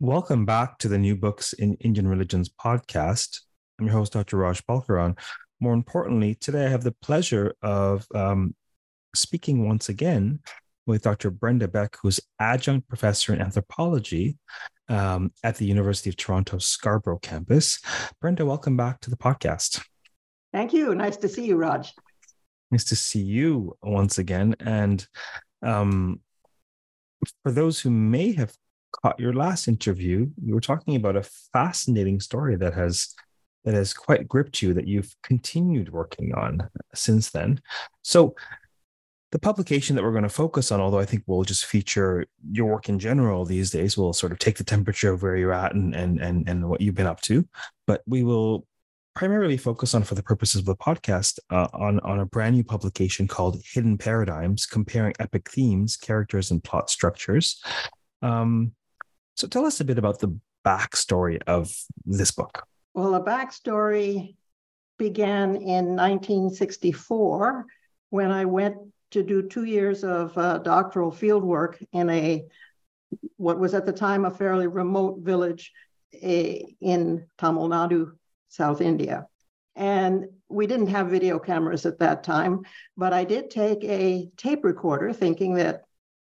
Welcome back to the New Books in Indian Religions podcast. I'm your host, Dr. Raj Balkaran. More importantly, today I have the pleasure of speaking once again with Dr. Brenda Beck, who's adjunct professor in anthropology at the University of Toronto Scarborough campus. Brenda, welcome back to the podcast. Thank you. Nice to see you, Raj. Nice to see you once again. And for those who may have caught your last interview, you were talking about a fascinating story that has quite gripped you, that you've continued working on since then. So the publication that we're going to focus on, although I think we'll just feature your work in general these days, we'll sort of take the temperature of where you're at and what you've been up to, but we will primarily focus on, for the purposes of the podcast, on a brand new publication called Hidden Paradigms: Comparing Epic Themes, Characters, and Plot Structures. So tell us a bit about the backstory of this book. Well, the backstory began in 1964 when I went to do 2 years of doctoral fieldwork in what was at the time a fairly remote village in Tamil Nadu, South India. And we didn't have video cameras at that time, but I did take a tape recorder thinking that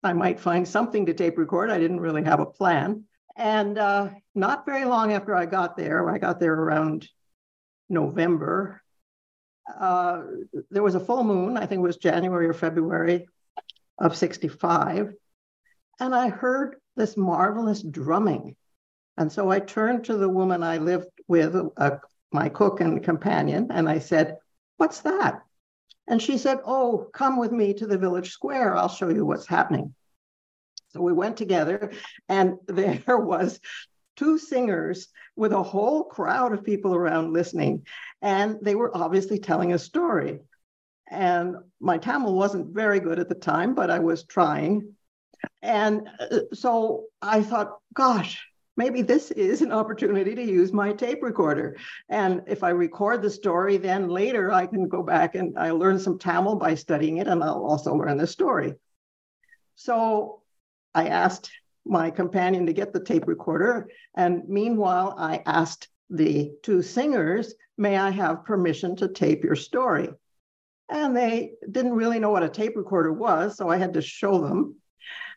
I might find something to tape record. I didn't really have a plan. And not very long after I got there around November, there was a full moon. I think it was January or February of 65. And I heard this marvelous drumming. And so I turned to the woman I lived with, my cook and companion, and I said, "What's that?" And she said, "Oh, come with me to the village square. I'll show you what's happening." So we went together, and there was two singers with a whole crowd of people around listening. And they were obviously telling a story. And my Tamil wasn't very good at the time, but I was trying. And so I thought, gosh, maybe this is an opportunity to use my tape recorder. And if I record the story, then later I can go back and I learn some Tamil by studying it, and I'll also learn the story. So I asked my companion to get the tape recorder. And meanwhile, I asked the two singers, "May I have permission to tape your story?" And they didn't really know what a tape recorder was, so I had to show them.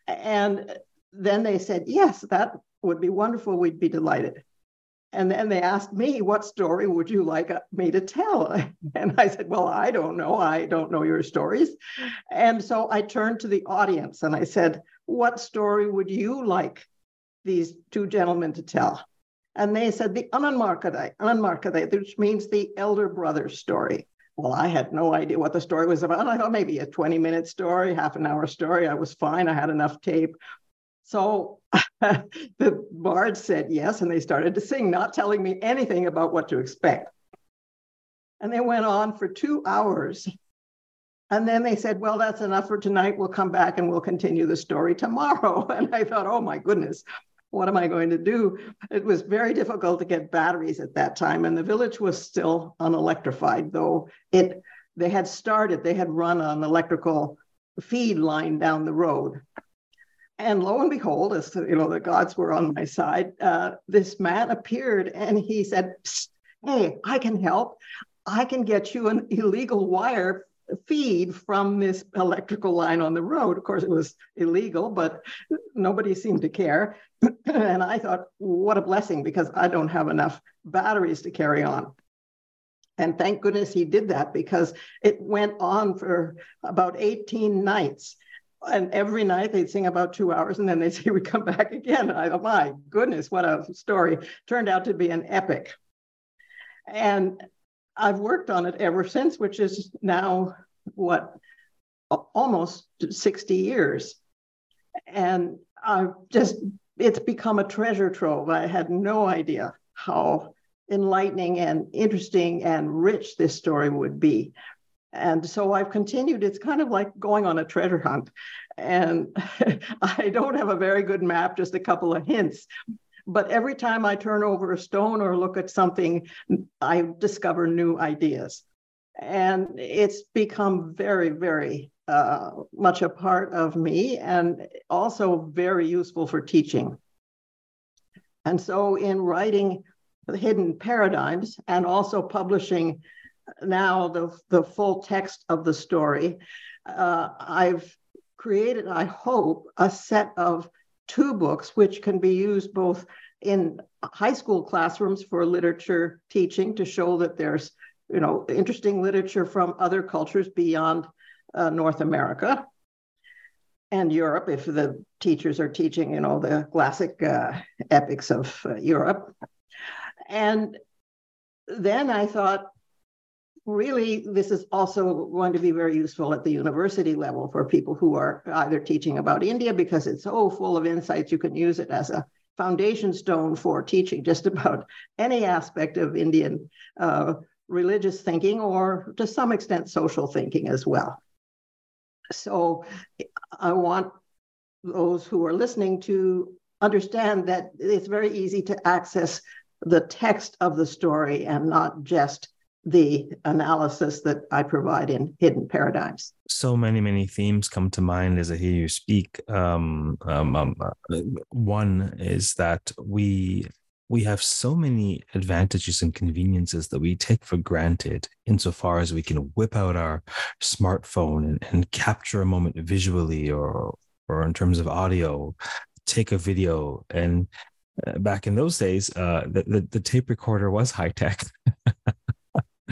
And then they said, "Yes, that would be wonderful. We'd be delighted." And then they asked me, "What story would you like me to tell?" And I said, "Well, I don't know your stories." And so I turned to the audience and I said, "What story would you like these two gentlemen to tell?" And they said, "The Annanmarkadai, which means the elder brother story." Well, I had no idea what the story was about. I thought maybe a 20-minute story, half an hour story. I was fine. I had enough tape. So the bard said yes, and they started to sing, not telling me anything about what to expect. And they went on for 2 hours. And then they said, "Well, that's enough for tonight. We'll come back and we'll continue the story tomorrow." And I thought, oh my goodness, what am I going to do? It was very difficult to get batteries at that time. And the village was still unelectrified, though they had run an electrical feed line down the road. And lo and behold, as you know, the gods were on my side, this man appeared and he said, "Hey, I can help. I can get you an illegal wire feed from this electrical line on the road." Of course, it was illegal, but nobody seemed to care. And I thought, what a blessing, because I don't have enough batteries to carry on. And thank goodness he did that, because it went on for about 18 nights. And every night they'd sing about 2 hours, and then they'd say, "We come back again." I thought, my goodness, what a story. Turned out to be an epic. And I've worked on it ever since, which is now, almost 60 years. And just, it's become a treasure trove. I had no idea how enlightening and interesting and rich this story would be. And so I've continued. It's kind of like going on a treasure hunt. And I don't have a very good map, just a couple of hints. But every time I turn over a stone or look at something, I discover new ideas. And it's become very, very much a part of me, and also very useful for teaching. And so in writing The Hidden Paradigms and also publishing now the full text of the story, I've created, I hope, a set of 2 books which can be used both in high school classrooms for literature teaching to show that there's, you know, interesting literature from other cultures beyond North America and Europe, if the teachers are teaching, you know, the classic epics of Europe. And then I thought, really, this is also going to be very useful at the university level for people who are either teaching about India, because it's so full of insights, you can use it as a foundation stone for teaching just about any aspect of Indian religious thinking, or to some extent social thinking as well. So I want those who are listening to understand that it's very easy to access the text of the story and not just the analysis that I provide in Hidden Paradigms. So many, many themes come to mind as I hear you speak. One is that we have so many advantages and conveniences that we take for granted, insofar as we can whip out our smartphone and capture a moment visually or in terms of audio, take a video. And back in those days, the tape recorder was high tech.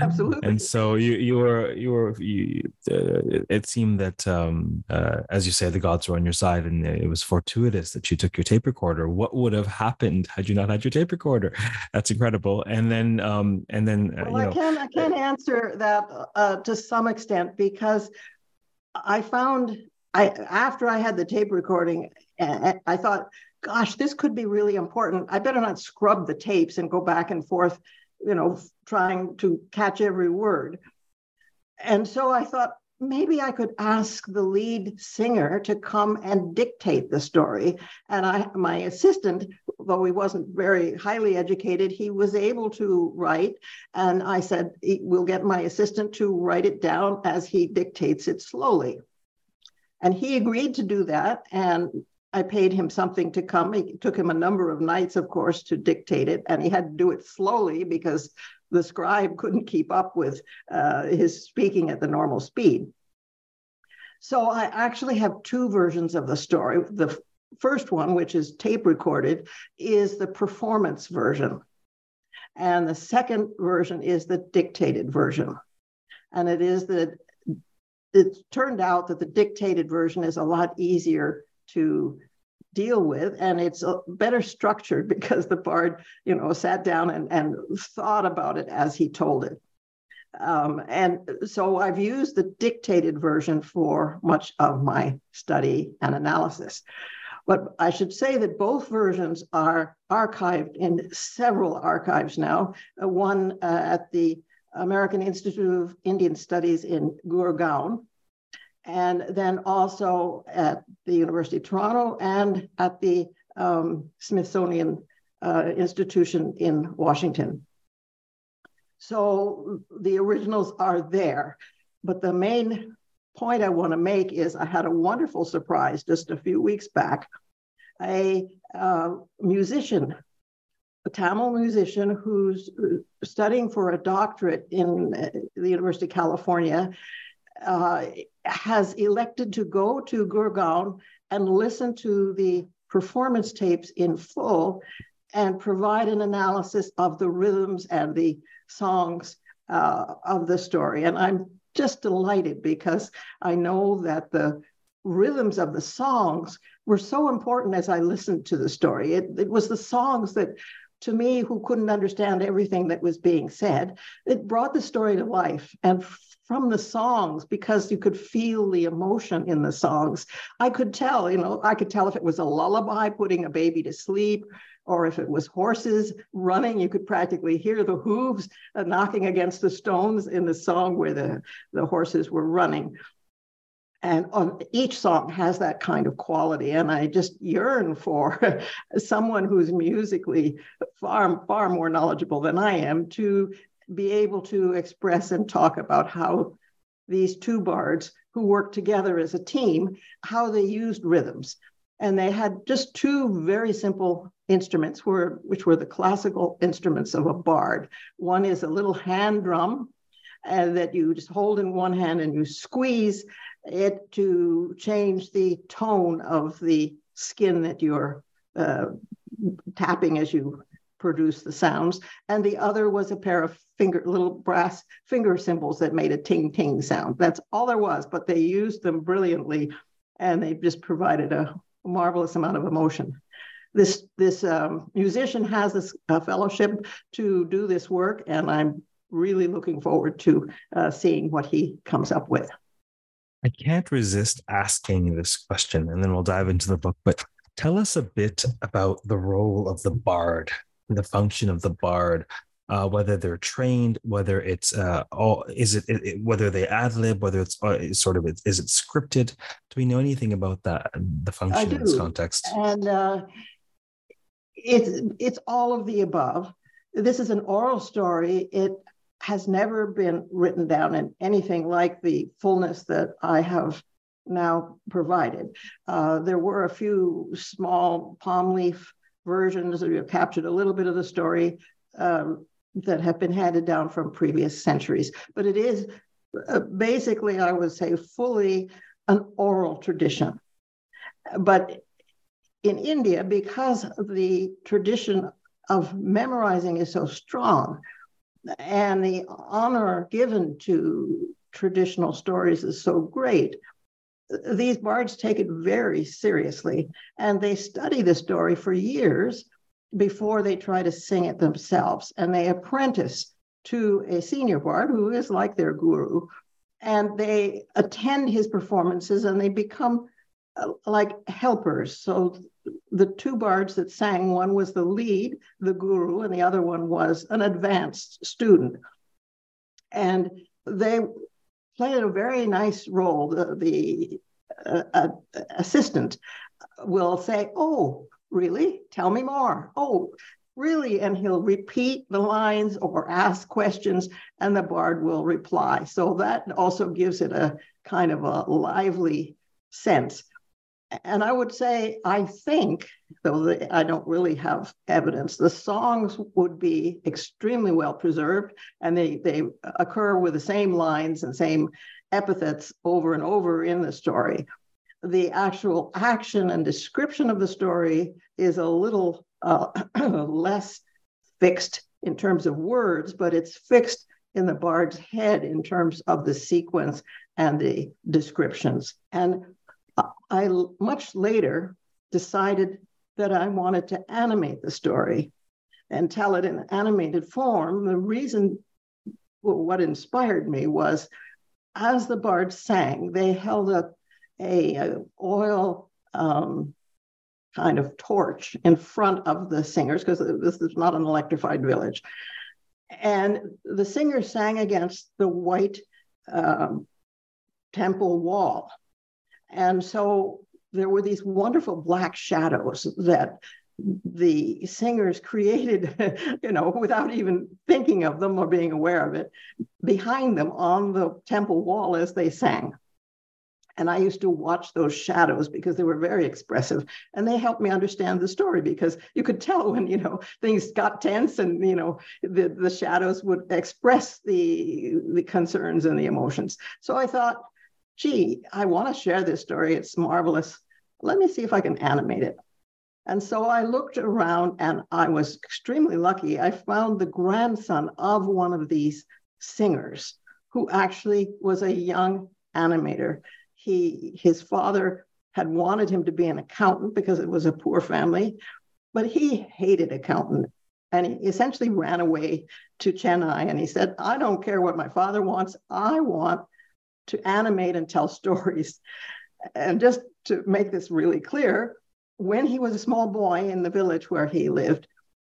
Absolutely. And so it seemed that, as you say, the gods were on your side, and it was fortuitous that you took your tape recorder. What would have happened had you not had your tape recorder? That's incredible. I can answer that to some extent, because I found after I had the tape recording, I thought, gosh, this could be really important. I better not scrub the tapes and go back and forth, you know, trying to catch every word. And so I thought maybe I could ask the lead singer to come and dictate the story. And my assistant, though he wasn't very highly educated, he was able to write. And I said, we'll get my assistant to write it down as he dictates it slowly. And he agreed to do that. And I paid him something to come. It took him a number of nights, of course, to dictate it. And he had to do it slowly because the scribe couldn't keep up with his speaking at the normal speed. So I actually have 2 versions of the story. The first one, which is tape recorded, is the performance version. And the second version is the dictated version. And it is that it turned out that the dictated version is a lot easier to deal with, and it's better structured because the bard, you know, sat down and thought about it as he told it. And so I've used the dictated version for much of my study and analysis. But I should say that both versions are archived in several archives now, one at the American Institute of Indian Studies in Gurgaon, and then also at the University of Toronto and at the Smithsonian Institution in Washington. So the originals are there. But the main point I want to make is I had a wonderful surprise just a few weeks back. A musician, a Tamil musician who's studying for a doctorate in the University of California, has elected to go to Gurgaon and listen to the performance tapes in full and provide an analysis of the rhythms and the songs of the story. And I'm just delighted because I know that the rhythms of the songs were so important as I listened to the story. It was the songs that, to me, who couldn't understand everything that was being said, it brought the story to life. And from the songs because you could feel the emotion in the songs. I could tell, you know, I could tell if it was a lullaby putting a baby to sleep, or if it was horses running. You could practically hear the hooves knocking against the stones in the song where the horses were running. And each song has that kind of quality. And I just yearn for someone who's musically far, far more knowledgeable than I am to be able to express and talk about how these two bards who worked together as a team, how they used rhythms. And they had just two very simple instruments, which were the classical instruments of a bard. One is a little hand drum that you just hold in one hand and you squeeze it to change the tone of the skin that you're tapping as you produce the sounds. And the other was a pair of little brass finger cymbals that made a ting-ting sound. That's all there was, but they used them brilliantly, and they just provided a marvelous amount of emotion. This musician has this fellowship to do this work, and I'm really looking forward to seeing what he comes up with. I can't resist asking this question, and then we'll dive into the book, but tell us a bit about the role of the bard, the function of the bard, whether they're trained, whether it's whether they ad-lib, whether it's is it scripted? Do we know anything about that, the function I do. In this context? And it's all of the above. This is an oral story. It has never been written down in anything like the fullness that I have now provided. There were a few small palm leaf versions that have captured a little bit of the story that have been handed down from previous centuries. But it is basically, I would say, fully an oral tradition. But in India, because the tradition of memorizing is so strong, and the honor given to traditional stories is so great, these bards take it very seriously, and they study the story for years before they try to sing it themselves. And they apprentice to a senior bard who is like their guru, and they attend his performances, and they become like helpers. So the two bards that sang, one was the lead, the guru, and the other one was an advanced student. And they played a very nice role. The assistant will say, "Oh, really? Tell me more. Oh, really?" And he'll repeat the lines or ask questions, and the bard will reply. So that also gives it a kind of a lively sense. And I would say, I think, though I don't really have evidence, the songs would be extremely well preserved, and they occur with the same lines and same epithets over and over in the story. The actual action and description of the story is a little less fixed in terms of words, but it's fixed in the bard's head in terms of the sequence and the descriptions. And I much later decided that I wanted to animate the story and tell it in animated form. The reason, what inspired me was, as the bards sang, they held up a oil kind of torch in front of the singers, because this is not an electrified village. And the singers sang against the white temple wall. And so there were these wonderful black shadows that the singers created, you know, without even thinking of them or being aware of it, behind them on the temple wall as they sang. And I used to watch those shadows because they were very expressive, and they helped me understand the story, because you could tell when, you know, things got tense, and, you know, the shadows would express the concerns and the emotions. So I thought, gee, I want to share this story. It's marvelous. Let me see if I can animate it. And so I looked around, and I was extremely lucky. I found the grandson of one of these singers, who actually was a young animator. His father had wanted him to be an accountant because it was a poor family, but he hated accountant And he essentially ran away to Chennai and he said, I don't care what my father wants. I want to animate and tell stories. And just to make this really clear, when he was a small boy in the village where he lived,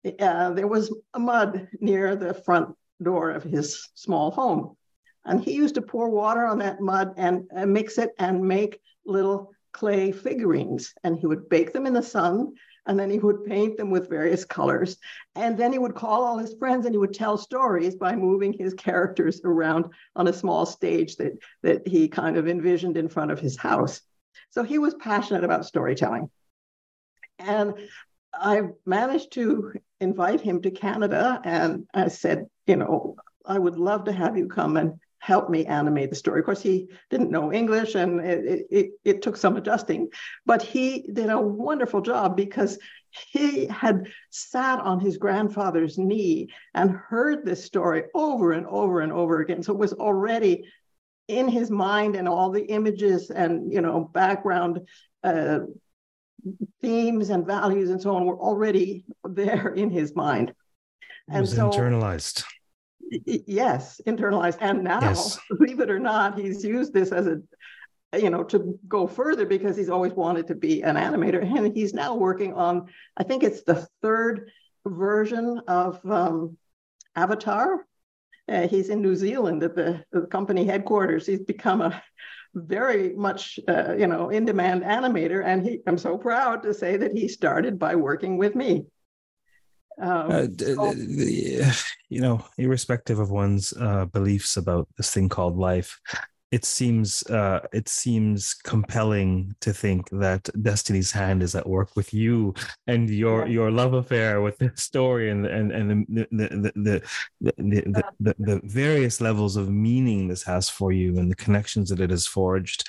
there was mud near the front door of his small home. And he used to pour water on that mud and mix it and make little clay figurines. And he would bake them in the sun, and then he would paint them with various colors. And then he would call all his friends and he would tell stories by moving his characters around on a small stage that he kind of envisioned in front of his house. So he was passionate about storytelling. And I managed to invite him to Canada. And I said, you know, I would love to have you come and help me animate the story. Of course, he didn't know English and it took some adjusting, but he did a wonderful job because he had sat on his grandfather's knee and heard this story over and over and over again. So it was already in his mind and all the images and, you know, background themes and values and so on were already there in his mind. And it was so internalized. Yes, internalized. And now, yes, believe it or not, he's used this as a, you know, to go further because he's always wanted to be an animator. And he's now working on, I think it's the third version of Avatar. He's in New Zealand at the company headquarters. He's become a very much, you know, in-demand animator. And I'm so proud to say that he started by working with me. You know, irrespective of one's beliefs about this thing called life, it seems compelling to think that destiny's hand is at work with you and your love affair with the story and the various levels of meaning this has for you and the connections that it has forged.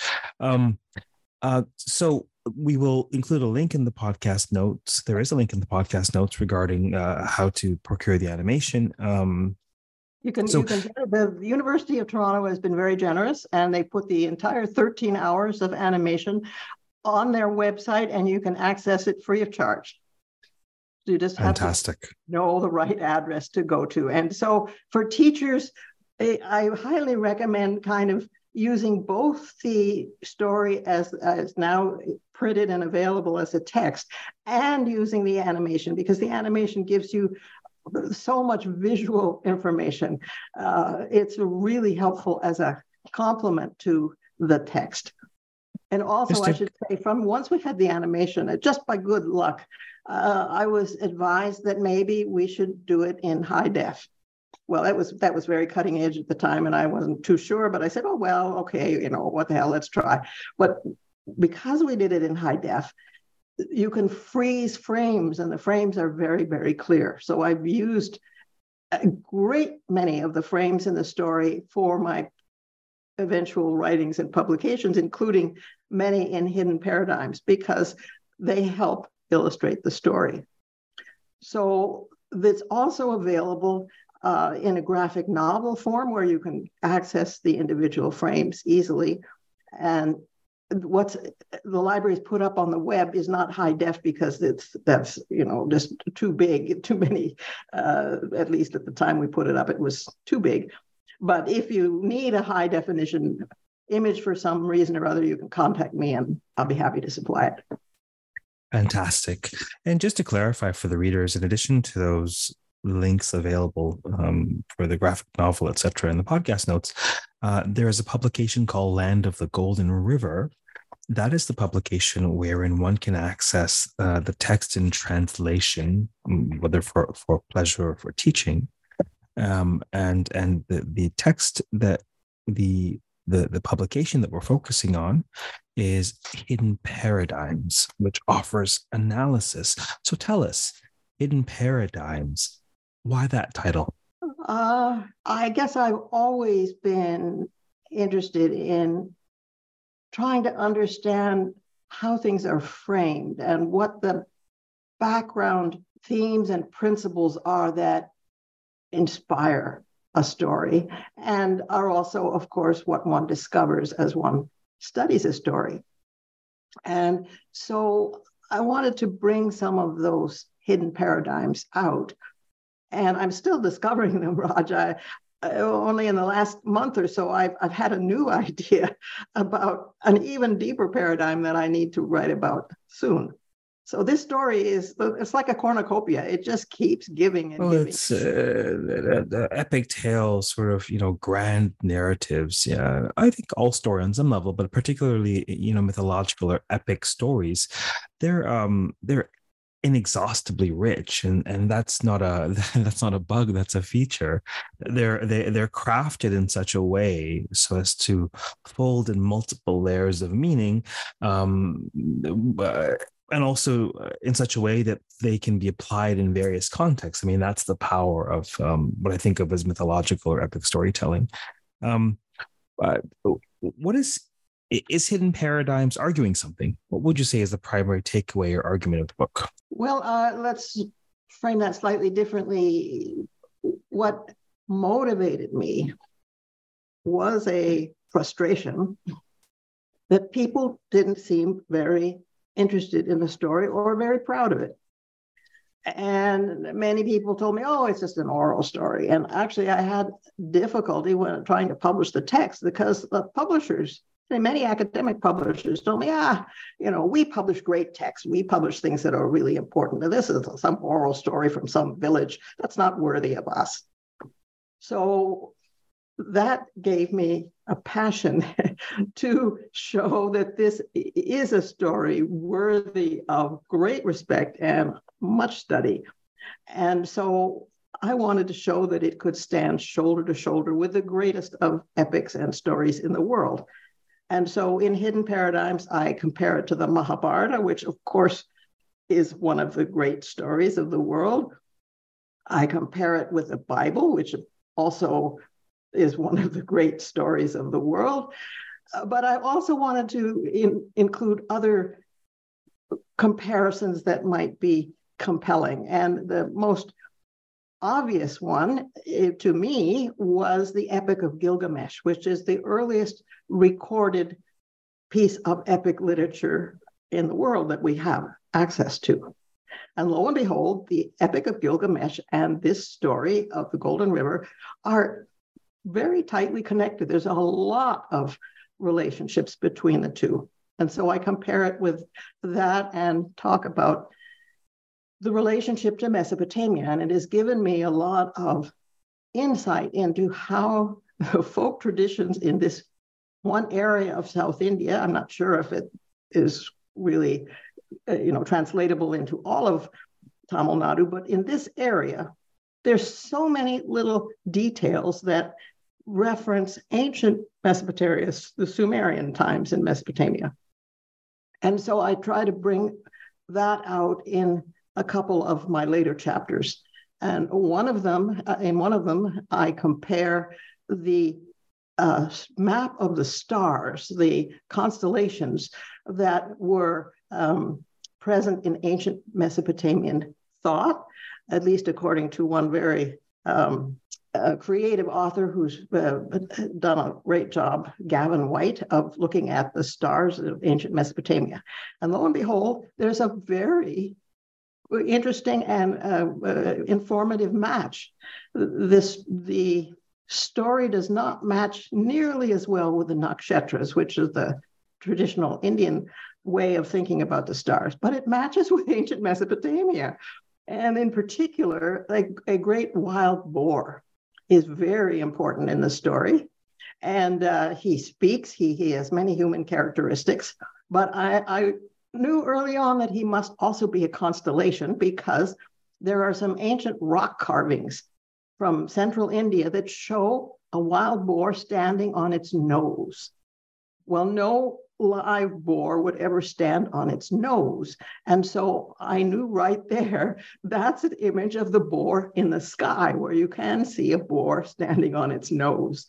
So we will include a link in the podcast notes. There is a link in the podcast notes regarding how to procure the animation. You can get it. The University of Toronto has been very generous, and they put the entire 13 hours of animation on their website, and you can access it free of charge. You just have to know the right address to go to. And so for teachers, I highly recommend kind of using both the story as now printed and available as a text and using the animation, because the animation gives you so much visual information. It's really helpful as a complement to the text. And also, I should say, from once we had the animation, just by good luck, I was advised that maybe we should do it in high def. Well, that was very cutting edge at the time, and I wasn't too sure, but I said, oh, well, okay, you know, what the hell, let's try. But because we did it in high def, you can freeze frames, and the frames are very, very clear. So I've used a great many of the frames in the story for my eventual writings and publications, including many in Hidden Paradigms, because they help illustrate the story. So that's also available in a graphic novel form where you can access the individual frames easily. And what's the library's put up on the web is not high def because that's you know, just too big, too many, at least at the time we put it up, it was too big. But if you need a high definition image for some reason or other, you can contact me and I'll be happy to supply it. Fantastic. And just to clarify for the readers, in addition to those links available for the graphic novel, etc., in the podcast notes, there is a publication called Land of the Golden River. That is the publication wherein one can access the text in translation, whether for pleasure or for teaching, and the text that the publication that we're focusing on is Hidden Paradigms, which offers analysis. So tell us, Hidden Paradigms, why that title? I guess I've always been interested in trying to understand how things are framed and what the background themes and principles are that inspire a story and are also, of course, what one discovers as one studies a story. And so I wanted to bring some of those hidden paradigms out and I'm still discovering them, Raj. Only in the last month or so, I've had a new idea about an even deeper paradigm that I need to write about soon. So this story it's like a cornucopia. It just keeps giving and giving. It's the epic tale, sort of, grand narratives. Yeah, I think all story on some level, but particularly, mythological or epic stories, they're inexhaustibly rich, and that's not a bug, that's a feature. They're crafted in such a way so as to fold in multiple layers of meaning, and also in such a way that they can be applied in various contexts. I mean, that's the power of what I think of as mythological or epic storytelling. What is Hidden Paradigms arguing something? What would you say is the primary takeaway or argument of the book? Well, let's frame that slightly differently. What motivated me was a frustration that people didn't seem very interested in the story or very proud of it. And many people told me, oh, it's just an oral story. And actually, I had difficulty when trying to publish the text because the publishers, many academic publishers, told me, we publish great texts. We publish things that are really important. Now, this is some oral story from some village that's not worthy of us. So that gave me a passion to show that this is a story worthy of great respect and much study. And so I wanted to show that it could stand shoulder to shoulder with the greatest of epics and stories in the world. And so in Hidden Paradigms, I compare it to the Mahabharata, which, of course, is one of the great stories of the world. I compare it with the Bible, which also is one of the great stories of the world. But I also wanted to include other comparisons that might be compelling. And the most obvious one, to me, was the Epic of Gilgamesh, which is the earliest recorded piece of epic literature in the world that we have access to. And lo and behold, the Epic of Gilgamesh and this story of the Golden River are very tightly connected. There's a lot of relationships between the two. And so I compare it with that and talk about the relationship to Mesopotamia, and it has given me a lot of insight into how the folk traditions in this one area of South India, I'm not sure if it is really, translatable into all of Tamil Nadu, but in this area, there's so many little details that reference ancient Mesopotamia, the Sumerian times in Mesopotamia. And so I try to bring that out in a couple of my later chapters. And in one of them, I compare the map of the stars, the constellations that were present in ancient Mesopotamian thought, at least according to one very creative author who's done a great job, Gavin White, of looking at the stars of ancient Mesopotamia. And lo and behold, there's a very interesting and informative match. The story does not match nearly as well with the nakshatras, which is the traditional Indian way of thinking about the stars, but it matches with ancient Mesopotamia. And in particular, like a great wild boar is very important in the story. And he speaks, he has many human characteristics, but I knew early on that he must also be a constellation because there are some ancient rock carvings from central India that show a wild boar standing on its nose. Well, no live boar would ever stand on its nose. And so I knew right there, that's an image of the boar in the sky where you can see a boar standing on its nose.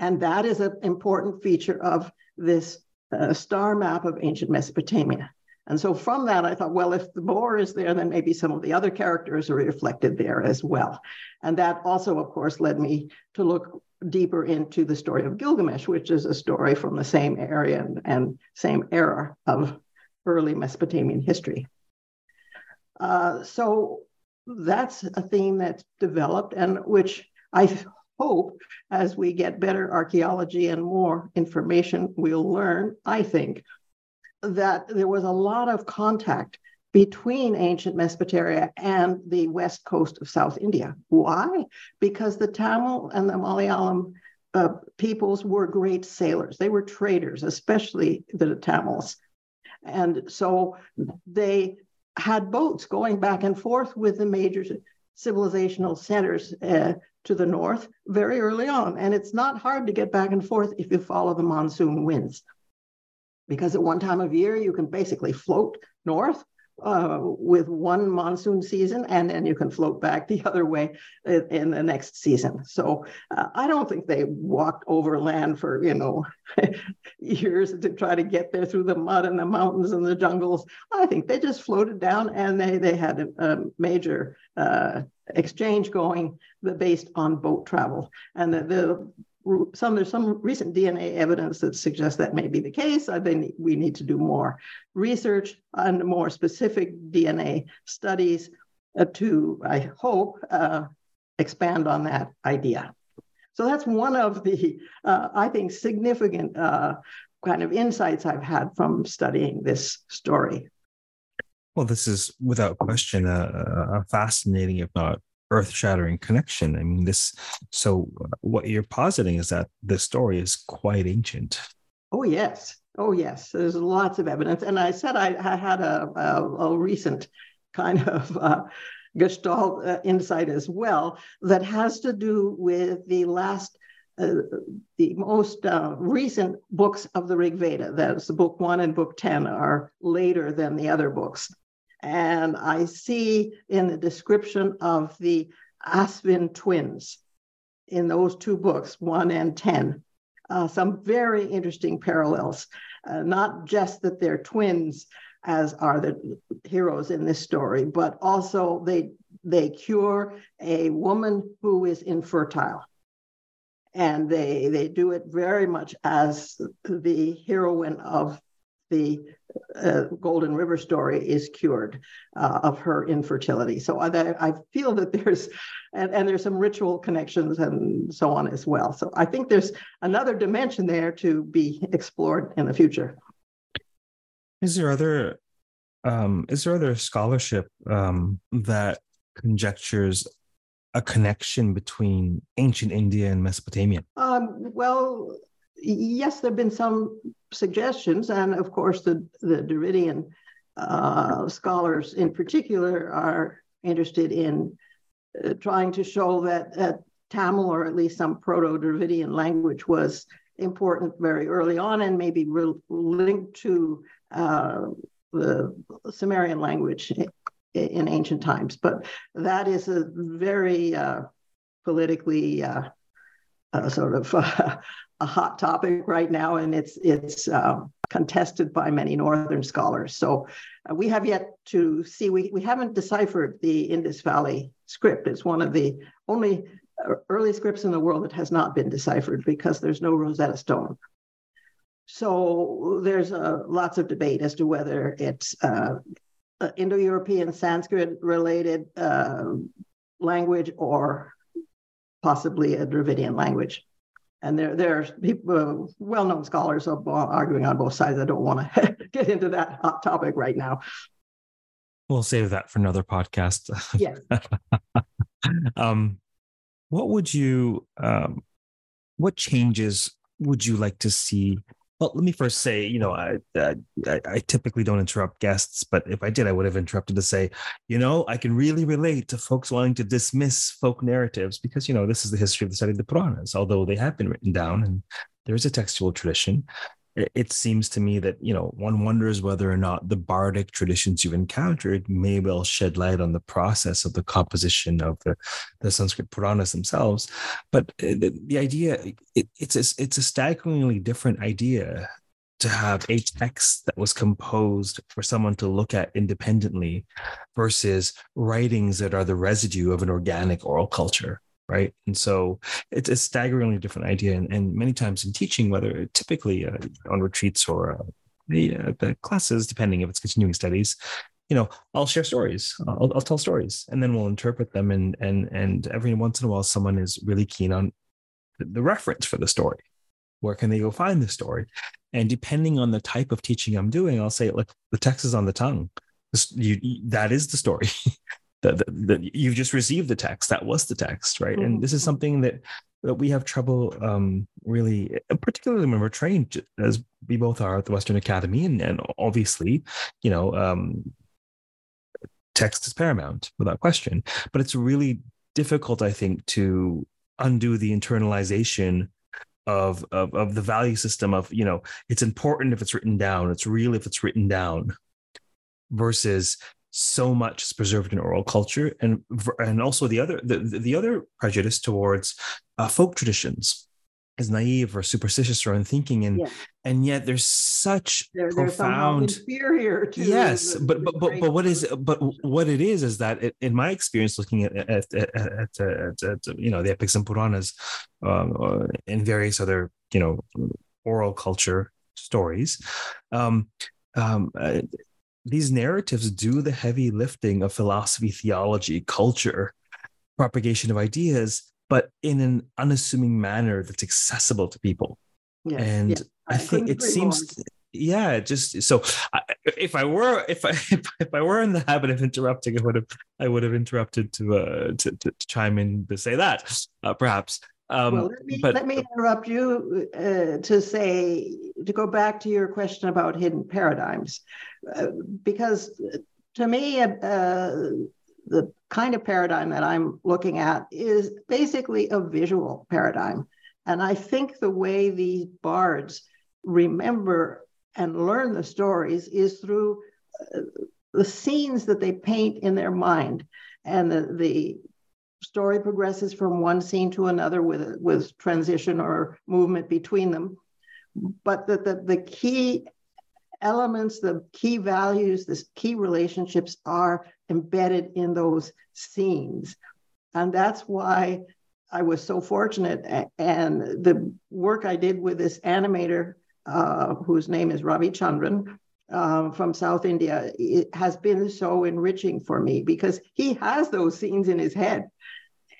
And that is an important feature of this a star map of ancient Mesopotamia. And so from that, I thought, well, if the boar is there, then maybe some of the other characters are reflected there as well. And that also, of course, led me to look deeper into the story of Gilgamesh, which is a story from the same area and same era of early Mesopotamian history. So that's a theme that's developed and which I hope as we get better archaeology and more information, we'll learn, I think, that there was a lot of contact between ancient Mesopotamia and the west coast of South India. Why? Because the Tamil and the Malayalam peoples were great sailors. They were traders, especially the Tamils. And so they had boats going back and forth with the major civilizational centers to the north very early on. And it's not hard to get back and forth if you follow the monsoon winds. Because at one time of year, you can basically float north with one monsoon season, and then you can float back the other way in the next season. So I don't think they walked over land for, you know, years to try to get there through the mud and the mountains and the jungles. I think they just floated down, and they had a major exchange going based on boat travel. And there's some recent DNA evidence that suggests that may be the case. I think we need to do more research and more specific DNA studies to, I hope, expand on that idea. So that's one of the, I think, significant kind of insights I've had from studying this story. Well, this is without question a fascinating, if not earth-shattering connection. I mean, this. So what you're positing is that the story is quite ancient. Oh, yes. Oh, yes. There's lots of evidence. And I said I had a recent kind of gestalt insight as well that has to do with the most recent books of the Rig Veda. That's book 1 and book 10 are later than the other books. And I see in the description of the Asvin twins in those two books, 1 and 10, some very interesting parallels, not just that they're twins, as are the heroes in this story, but also they cure a woman who is infertile. And they do it very much as the heroine of the Golden River story is cured of her infertility. So I feel that there's, and there's some ritual connections and so on as well. So I think there's another dimension there to be explored in the future. Is there other scholarship that conjectures a connection between ancient India and Mesopotamia? Well, yes, there have been some suggestions, and of course the Dravidian scholars in particular are interested in trying to show that Tamil, or at least some Proto-Dravidian language, was important very early on and maybe linked to the Sumerian language in ancient times. But that is a very politically a hot topic right now, and it's contested by many Northern scholars. So we have yet to see, we haven't deciphered the Indus Valley script. It's one of the only early scripts in the world that has not been deciphered because there's no Rosetta Stone. So there's lots of debate as to whether it's Indo-European Sanskrit related language or possibly a Dravidian language. And there are people, well-known scholars arguing on both sides. I don't want to get into that hot topic right now. We'll save that for another podcast. Yes. What changes would you like to see? Well, let me first say, you know, I typically don't interrupt guests, but if I did, I would have interrupted to say, you know, I can really relate to folks wanting to dismiss folk narratives because, you know, this is the history of the study of the Puranas. Although they have been written down and there is a textual tradition, it seems to me that, you know, one wonders whether or not the bardic traditions you've encountered may well shed light on the process of the composition of the Sanskrit Puranas themselves. But the idea, it's a staggeringly different idea to have a text that was composed for someone to look at independently versus writings that are the residue of an organic oral culture. Right. And so it's a staggeringly different idea. And many times in teaching, whether typically on retreats or the classes, depending if it's continuing studies, I'll share stories. I'll tell stories, and then we'll interpret them. And every once in a while, someone is really keen on the reference for the story. Where can they go find the story? And depending on the type of teaching I'm doing, I'll say, like, the text is on the tongue. That is the story. You've just received the text. That was the text, right? Mm-hmm. And this is something that we have trouble really, particularly when we're trained, as we both are at the Western Academy. And obviously, text is paramount without question. But it's really difficult, I think, to undo the internalization of the value system of, it's important if it's written down, it's real if it's written down, versus so much is preserved in oral culture, and also the other prejudice towards folk traditions is naive or superstitious or unthinking, and yet there's such profound inferior to but what it is that it, in my experience, looking at the epics and Puranas and various other oral culture stories. These narratives do the heavy lifting of philosophy, theology, culture, propagation of ideas, but in an unassuming manner that's accessible to people. Yes, and yes. I think it seems, If I were in the habit of interrupting, I would have interrupted to chime in to say that perhaps. Let me interrupt you to go back to your question about hidden paradigms, because to me, the kind of paradigm that I'm looking at is basically a visual paradigm. And I think the way these bards remember and learn the stories is through the scenes that they paint in their mind, and the story progresses from one scene to another with transition or movement between them. But that the key elements, the key values, the key relationships are embedded in those scenes. And that's why I was so fortunate. And the work I did with this animator, whose name is Ravi Chandran, from South India, it has been so enriching for me, because he has those scenes in his head.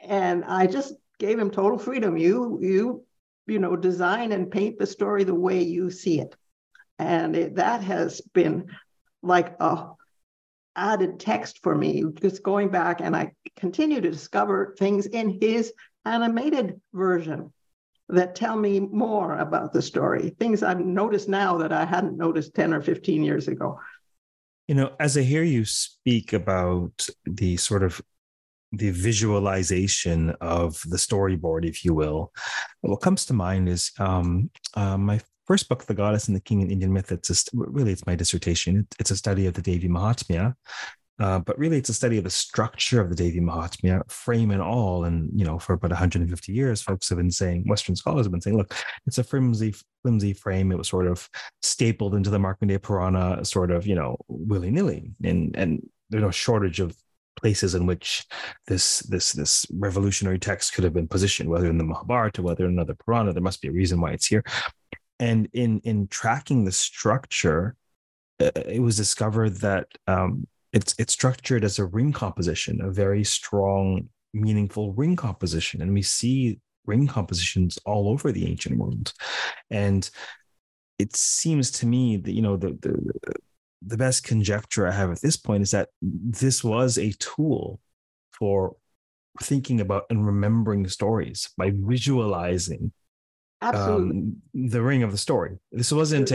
And I just gave him total freedom. You design and paint the story the way you see it. And that has been like a added text for me, just going back, and I continue to discover things in his animated version that tell me more about the story, things I've noticed now that I hadn't noticed 10 or 15 years ago. As I hear you speak about the sort of the visualization of the storyboard, if you will, what comes to mind is my first book, The Goddess and the King in Indian Myth. It's my dissertation. It's a study of the Devi Mahatmya, but really it's a study of the structure of the Devi Mahatmya, frame and all. And, for about 150 years, folks have been saying, Western scholars have been saying, look, it's a flimsy frame. It was sort of stapled into the Markandeya Purana sort of, willy-nilly. And there's no shortage of places in which this revolutionary text could have been positioned, whether in the Mahabharata, whether in another Purana. There must be a reason why it's here. And in tracking the structure, it was discovered that it's structured as a ring composition, a very strong, meaningful ring composition. And we see ring compositions all over the ancient world. And it seems to me that, the best conjecture I have at this point is that this was a tool for thinking about and remembering stories by visualizing. Absolutely. The ring of the story. This wasn't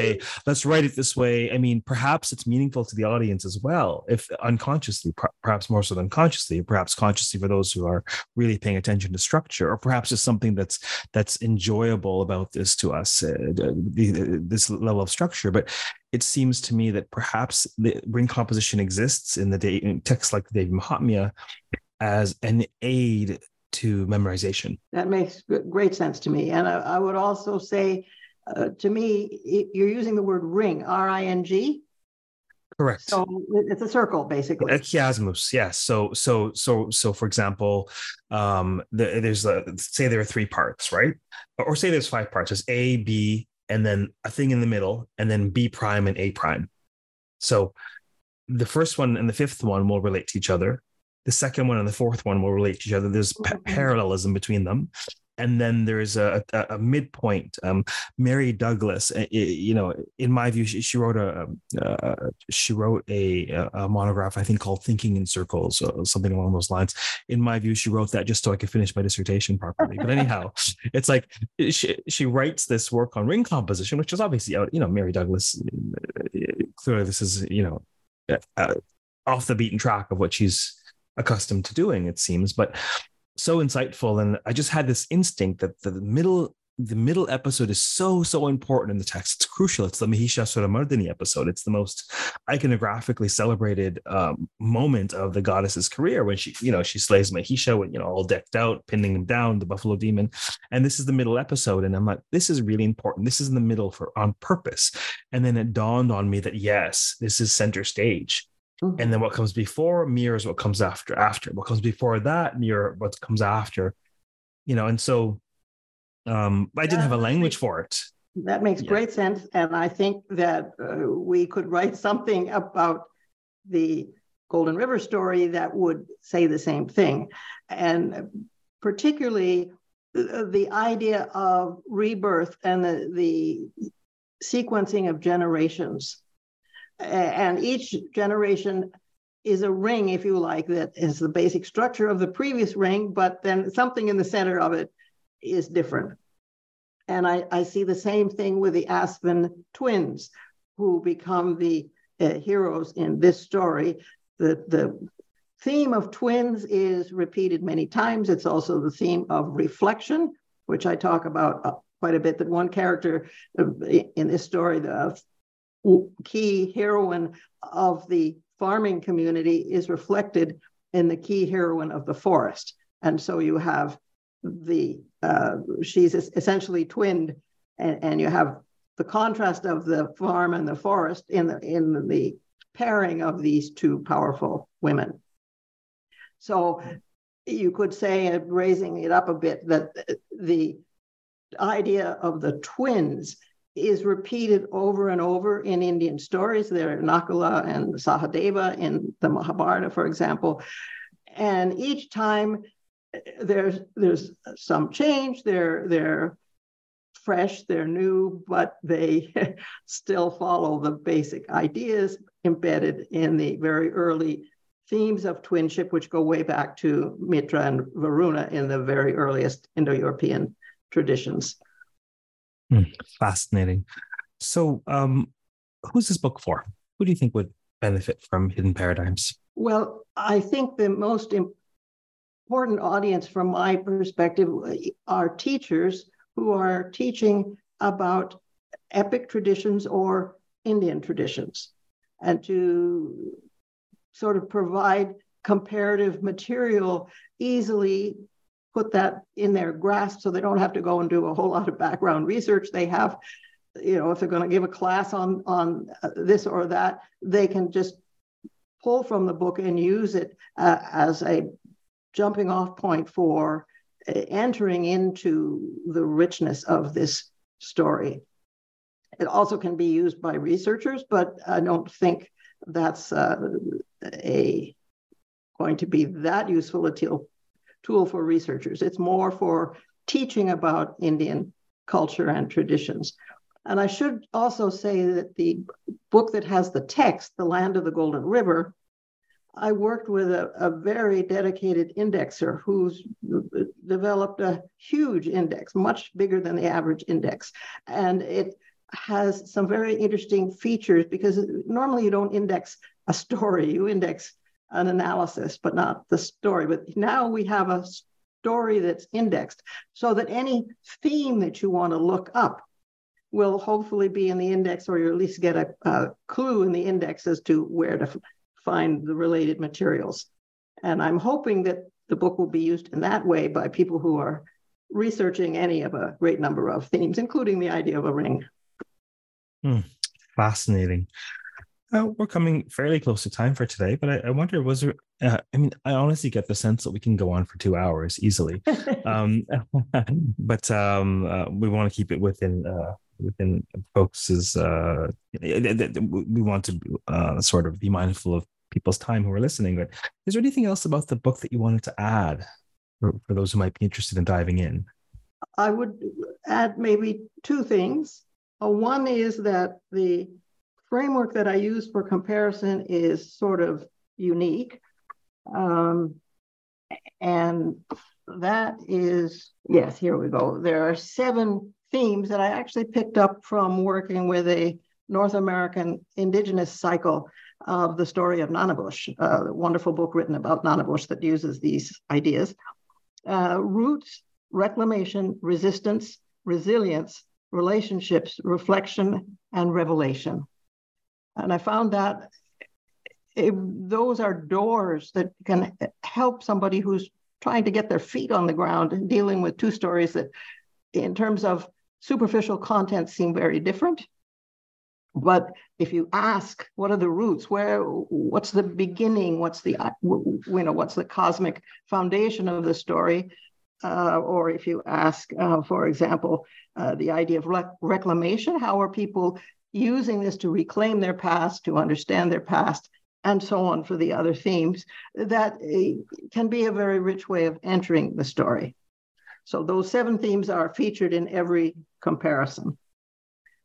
let's write it this way. I mean, perhaps it's meaningful to the audience as well, if unconsciously, perhaps more so than consciously, perhaps consciously for those who are really paying attention to structure, or perhaps just something that's enjoyable about this to us, this level of structure. But it seems to me that perhaps the ring composition exists in texts like the Devi Mahatmya as an aid to memorization. That makes great sense to me. And I would also say, to me, you're using the word ring, R-I-N-G. Correct. So it's a circle, basically. A chiasmus, yes. So for example, say there are three parts, right? Or say there's five parts. There's A, B, and then a thing in the middle, and then B prime and A prime. So the first one and the fifth one will relate to each other. The second one and the fourth one will relate to each other. There's parallelism between them. And then there's a midpoint. Mary Douglas, you know, in my view, she wrote a monograph, I think, called "Thinking in Circles," or something along those lines. In my view, she wrote that just so I could finish my dissertation properly. But anyhow, it's like she writes this work on ring composition, which is obviously out. You know, Mary Douglas. Clearly, this is, you know, off the beaten track of what she's accustomed to doing, it seems, but so insightful. And I just had this instinct that the middle episode is so important in the text. It's crucial. It's the Mahisha Suramardini episode. It's the most iconographically celebrated moment of the goddess's career, when she, you know, she slays Mahisha, when, you know, all decked out, pinning him down, the buffalo demon. And this is the middle episode. And I'm like, this is really important. This is in the middle for on purpose. And then it dawned on me that, yes, this is center stage. And then what comes before mirrors what comes after. What comes before that mirror what comes after, you know. And so I didn't have a language for it. That makes great sense. And I think that we could write something about the Golden River story that would say the same thing. And particularly the idea of rebirth and the sequencing of generations. And each generation is a ring, if you like, that is the basic structure of the previous ring, but then something in the center of it is different. And I see the same thing with the Asvin twins, who become the heroes in this story. The theme of twins is repeated many times. It's also the theme of reflection, which I talk about quite a bit, that one character in this story, the key heroine of the farming community, is reflected in the key heroine of the forest. And so you have she's essentially twinned, and you have the contrast of the farm and the forest in the pairing of these two powerful women. So you could say, raising it up a bit, that the idea of the twins is repeated over and over in Indian stories. There are Nakula and Sahadeva in the Mahabharata, for example. And each time there's some change. They're fresh, they're new, but they still follow the basic ideas embedded in the very early themes of twinship, which go way back to Mitra and Varuna in the very earliest Indo-European traditions. Fascinating. So who's this book for? Who do you think would benefit from Hidden Paradigms? Well, I think the most important audience from my perspective are teachers who are teaching about epic traditions or Indian traditions, and to sort of provide comparative material easily, put that in their grasp, so they don't have to go and do a whole lot of background research. They have, you know, if they're going to give a class on this or that, they can just pull from the book and use it as a jumping off point for entering into the richness of this story. It also can be used by researchers, but I don't think that's going to be that useful until tool for researchers. It's more for teaching about Indian culture and traditions. And I should also say that the book that has the text, The Land of the Golden River, I worked with a very dedicated indexer who's developed a huge index, much bigger than the average index. And it has some very interesting features, because normally you don't index a story, you index an analysis, but not the story. But now we have a story that's indexed, so that any theme that you want to look up will hopefully be in the index, or you at least get a clue in the index as to where to find the related materials. And I'm hoping that the book will be used in that way by people who are researching any of a great number of themes, including the idea of a ring. Fascinating. We're coming fairly close to time for today, but I wonder, was there, I honestly get the sense that we can go on for 2 hours easily, but we want to keep it within within folks' we want to sort of be mindful of people's time who are listening. But is there anything else about the book that you wanted to add for those who might be interested in diving in? I would add maybe two things. One is that the framework that I use for comparison is sort of unique. And that is, yes, here we go. There are 7 themes that I actually picked up from working with a North American indigenous cycle of the story of Nanabush, a wonderful book written about Nanabush that uses these ideas. Roots, reclamation, resistance, resilience, relationships, reflection, and revelation. And I found that those are doors that can help somebody who's trying to get their feet on the ground and dealing with two stories that, in terms of superficial content, seem very different. But if you ask, what are the roots? What's the beginning? What's the cosmic foundation of the story? Or if you ask, for example, the idea of reclamation, how are people using this to reclaim their past, to understand their past, and so on for the other themes, that can be a very rich way of entering the story. So those 7 themes are featured in every comparison.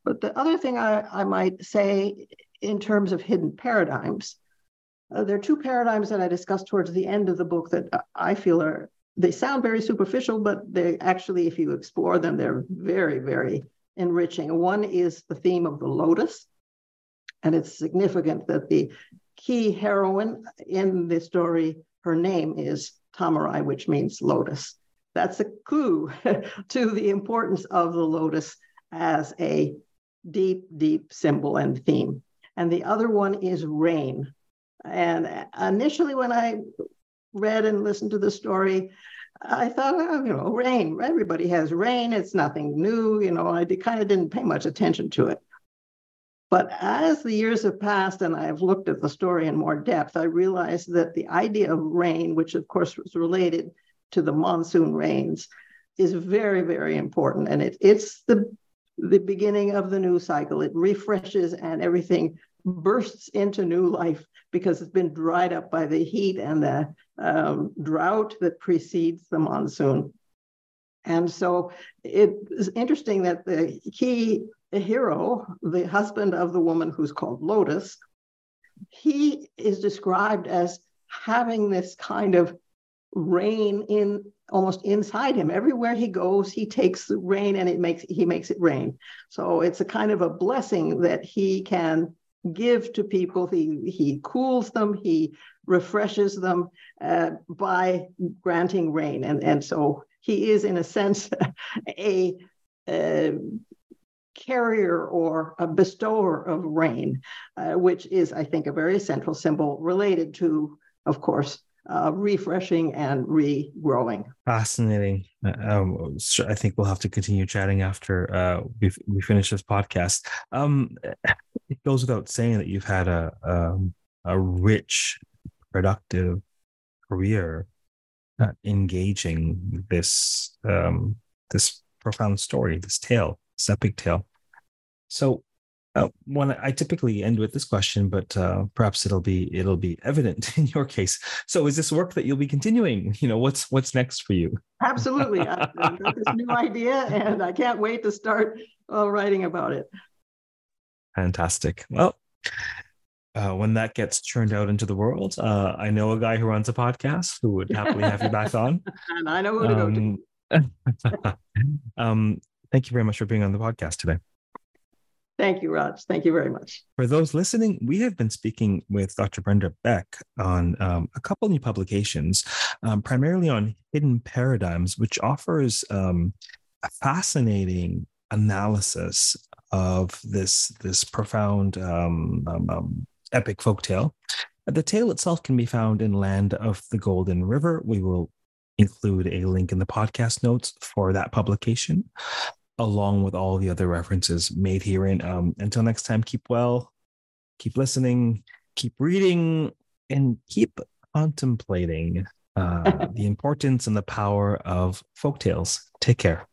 But the other thing I might say in terms of hidden paradigms, there are 2 paradigms that I discussed towards the end of the book that I feel are, they sound very superficial, but they actually, if you explore them, they're very, very enriching. One is the theme of the lotus, and it's significant that the key heroine in the story, her name is Tamarai, which means lotus. That's a clue to the importance of the lotus as a deep, deep symbol and theme. And the other one is rain. And initially when I read and listened to the story, I thought, oh, rain, everybody has rain. It's nothing new. I kind of didn't pay much attention to it. But as the years have passed and I've looked at the story in more depth, I realized that the idea of rain, which of course was related to the monsoon rains, is very, very important. And it's the beginning of the new cycle. It refreshes and everything bursts into new life because it's been dried up by the heat and the drought that precedes the monsoon. And so it's interesting that the key hero, the husband of the woman who's called Lotus, he is described as having this kind of rain in almost inside him. Everywhere he goes, he takes the rain and he makes it rain. So it's a kind of a blessing that he can give to people. He cools them, he refreshes them by granting rain. And so he is, in a sense, a carrier or a bestower of rain, which is, I think, a very central symbol related to, of course, refreshing and regrowing. Fascinating. I think we'll have to continue chatting after we finish this podcast. It goes without saying that you've had a rich, productive career engaging this this profound story, this tale, this epic tale. So, one, I typically end with this question, but perhaps it'll be evident in your case. So, is this work that you'll be continuing? What's next for you? Absolutely, I've got this new idea, and I can't wait to start writing about it. Fantastic. Well, when that gets churned out into the world, I know a guy who runs a podcast who would happily have you back on. And I know who to go to. Thank you very much for being on the podcast today. Thank you, Raj. Thank you very much. For those listening, we have been speaking with Dr. Brenda Beck on a couple new publications, primarily on Hidden Paradigms, which offers a fascinating analysis of this profound epic folktale. The tale itself can be found in Land of the Golden River. We will include a link in the podcast notes for that publication, along with all the other references made herein. Until next time, keep well, keep listening, keep reading, and keep contemplating the importance and the power of folktales. Take care.